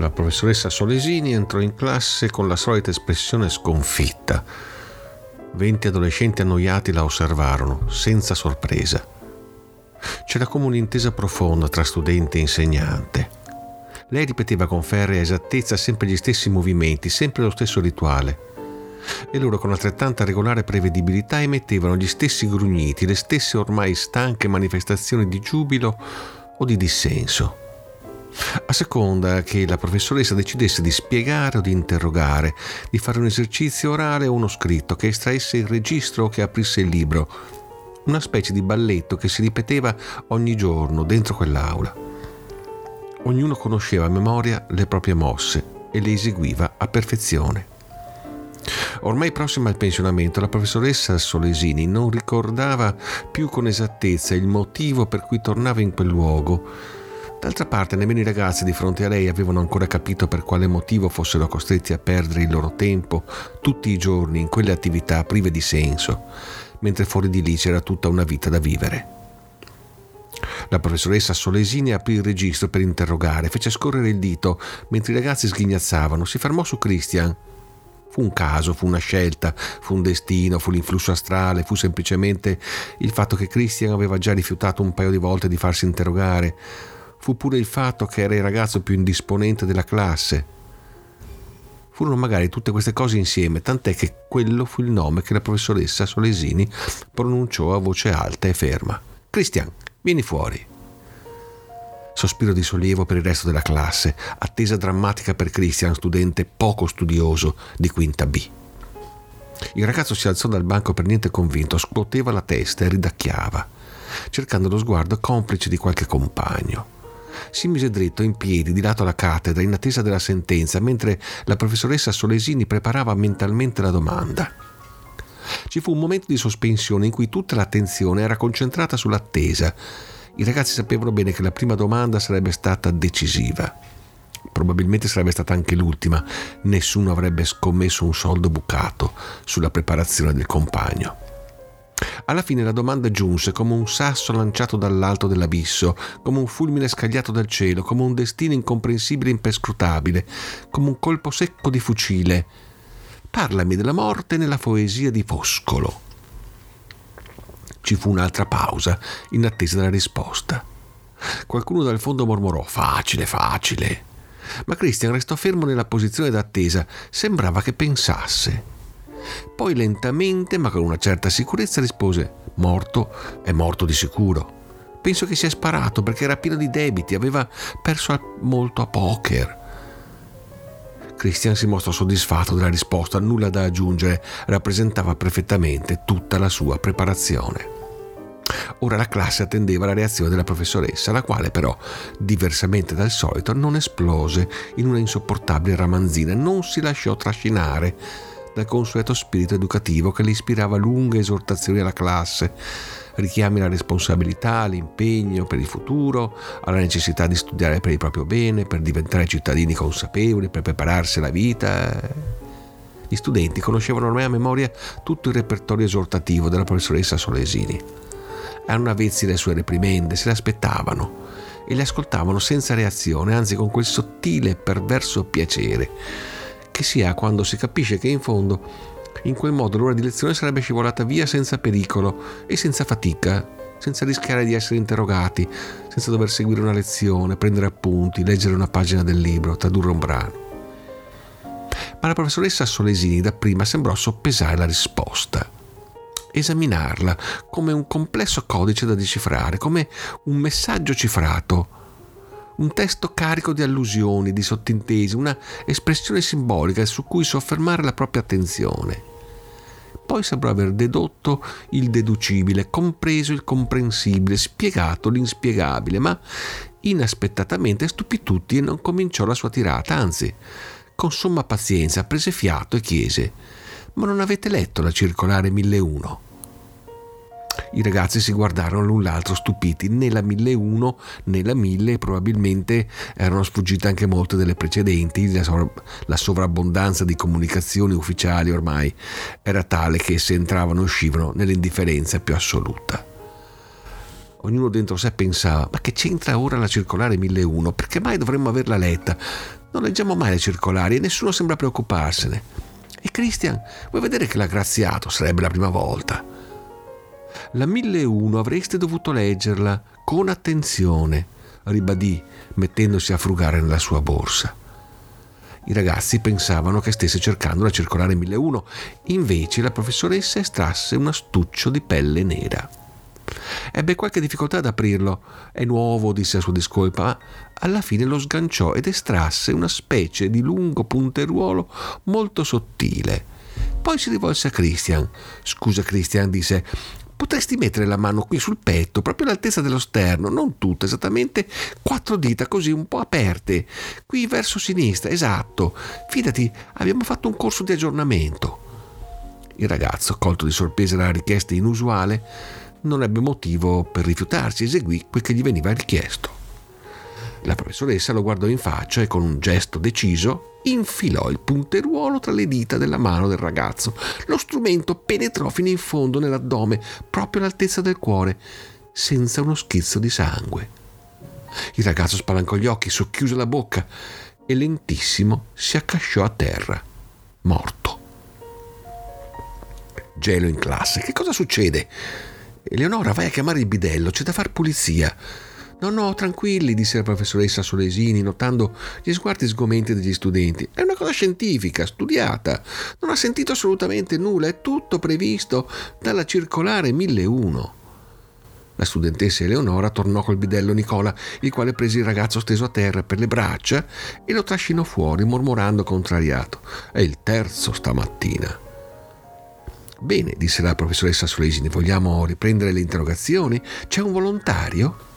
La professoressa Solesini entrò in classe con la solita espressione sconfitta. 20 adolescenti annoiati la osservarono, senza sorpresa. C'era come un'intesa profonda tra studente e insegnante. Lei ripeteva con ferrea esattezza sempre gli stessi movimenti, sempre lo stesso rituale. E loro con altrettanta regolare prevedibilità emettevano gli stessi grugniti, le stesse ormai stanche manifestazioni di giubilo o di dissenso. A seconda che la professoressa decidesse di spiegare o di interrogare, di fare un esercizio orale o uno scritto, che estraesse il registro o che aprisse il libro, una specie di balletto che si ripeteva ogni giorno dentro quell'aula. Ognuno conosceva a memoria le proprie mosse e le eseguiva a perfezione. Ormai prossima al pensionamento, la professoressa Solesini non ricordava più con esattezza il motivo per cui tornava in quel luogo. D'altra parte, nemmeno i ragazzi di fronte a lei avevano ancora capito per quale motivo fossero costretti a perdere il loro tempo tutti i giorni in quelle attività prive di senso, mentre fuori di lì c'era tutta una vita da vivere. La professoressa Solesini aprì il registro per interrogare, fece scorrere il dito mentre i ragazzi sghignazzavano, si fermò su Christian. Fu un caso, fu una scelta, fu un destino, fu l'influsso astrale, fu semplicemente il fatto che Christian aveva già rifiutato un paio di volte di farsi interrogare. Fu pure il fatto che era il ragazzo più indisponente della classe. Furono magari tutte queste cose insieme, tant'è che quello fu il nome che la professoressa Solesini pronunciò a voce alta e ferma. «Christian, vieni fuori!» Sospiro di sollievo per il resto della classe, attesa drammatica per Christian, studente poco studioso di quinta B. Il ragazzo si alzò dal banco per niente convinto, scuoteva la testa e ridacchiava, cercando lo sguardo complice di qualche compagno. Si mise dritto in piedi di lato alla cattedra in attesa della sentenza, mentre la professoressa Solesini preparava mentalmente la domanda. Ci fu un momento di sospensione in cui tutta l'attenzione era concentrata sull'attesa. I ragazzi sapevano bene che la prima domanda sarebbe stata decisiva. Probabilmente sarebbe stata anche l'ultima. Nessuno avrebbe scommesso un soldo bucato sulla preparazione del compagno. Alla fine la domanda giunse come un sasso lanciato dall'alto dell'abisso, come un fulmine scagliato dal cielo, come un destino incomprensibile e imperscrutabile, come un colpo secco di fucile. Parlami della morte nella poesia di Foscolo. Ci fu un'altra pausa in attesa della risposta. Qualcuno dal fondo mormorò «Facile, facile!». Ma Christian restò fermo nella posizione d'attesa, sembrava che pensasse. Poi lentamente, ma con una certa sicurezza, rispose «Morto, è morto di sicuro. Penso che sia sparato perché era pieno di debiti, aveva perso molto a poker». Christian si mostrò soddisfatto della risposta, nulla da aggiungere, rappresentava perfettamente tutta la sua preparazione. Ora la classe attendeva la reazione della professoressa, la quale però, diversamente dal solito, non esplose in una insopportabile ramanzina, non si lasciò trascinare dal consueto spirito educativo che le ispirava lunghe esortazioni alla classe, richiami alla responsabilità, all'impegno per il futuro, alla necessità di studiare per il proprio bene, per diventare cittadini consapevoli, per prepararsi alla vita. Gli studenti conoscevano ormai a memoria tutto il repertorio esortativo della professoressa Solesini. Erano avvezzi alle sue reprimende, se le aspettavano e le ascoltavano senza reazione, anzi con quel sottile e perverso piacere che si ha quando si capisce che in fondo in quel modo l'ora di lezione sarebbe scivolata via senza pericolo e senza fatica, senza rischiare di essere interrogati, senza dover seguire una lezione, prendere appunti, leggere una pagina del libro, tradurre un brano. Ma la professoressa Solesini dapprima sembrò soppesare la risposta, esaminarla come un complesso codice da decifrare, come un messaggio cifrato, un testo carico di allusioni, di sottintesi, una espressione simbolica su cui soffermare la propria attenzione. Poi sembrò aver dedotto il deducibile, compreso il comprensibile, spiegato l'inspiegabile, ma inaspettatamente stupì tutti e non cominciò la sua tirata, anzi, con somma pazienza prese fiato e chiese: «Ma non avete letto la circolare 1001?» I ragazzi si guardarono l'un l'altro stupiti, né la 1001 né la 1000, probabilmente erano sfuggite anche molte delle precedenti, la sovrabbondanza di comunicazioni ufficiali ormai era tale che esse entravano e uscivano nell'indifferenza più assoluta. ognuno dentro sé pensava: ma che c'entra ora la circolare 1001? Perché mai dovremmo averla letta? Non leggiamo mai le circolari e nessuno sembra preoccuparsene. E Christian, vuoi vedere che l'ha graziato? Sarebbe la prima volta. La 1001 avreste dovuto leggerla con attenzione, ribadì, mettendosi a frugare nella sua borsa. I ragazzi pensavano che stesse cercando la circolare 1001, invece la professoressa estrasse un astuccio di pelle nera. Ebbe qualche difficoltà ad aprirlo. È nuovo, disse a sua discolpa, ma alla fine lo sganciò ed estrasse una specie di lungo punteruolo molto sottile. Poi si rivolse a Christian. Scusa Christian, disse, potresti mettere la mano qui sul petto, proprio all'altezza dello sterno, non tutta, esattamente 4 dita così un po' aperte, qui verso sinistra, esatto. Fidati, abbiamo fatto un corso di aggiornamento. Il ragazzo, colto di sorpresa dalla richiesta inusuale, non ebbe motivo per rifiutarsi, eseguì quel che gli veniva richiesto. La professoressa lo guardò in faccia e con un gesto deciso infilò il punteruolo tra le dita della mano del ragazzo. Lo strumento penetrò fino in fondo nell'addome, proprio all'altezza del cuore, senza uno schizzo di sangue. Il ragazzo spalancò gli occhi, socchiuse la bocca e lentissimo si accasciò a terra, morto. Gelo in classe. Che cosa succede? Eleonora, vai a chiamare il bidello, c'è da far pulizia. No, tranquilli, disse la professoressa Solesini, notando gli sguardi sgomenti degli studenti. È una cosa scientifica, studiata. Non ha sentito assolutamente nulla, è tutto previsto dalla circolare 1001. La studentessa Eleonora tornò col bidello Nicola, il quale prese il ragazzo steso a terra per le braccia e lo trascinò fuori, mormorando contrariato. È il terzo stamattina. Bene, disse la professoressa Solesini, vogliamo riprendere le interrogazioni? C'è un volontario?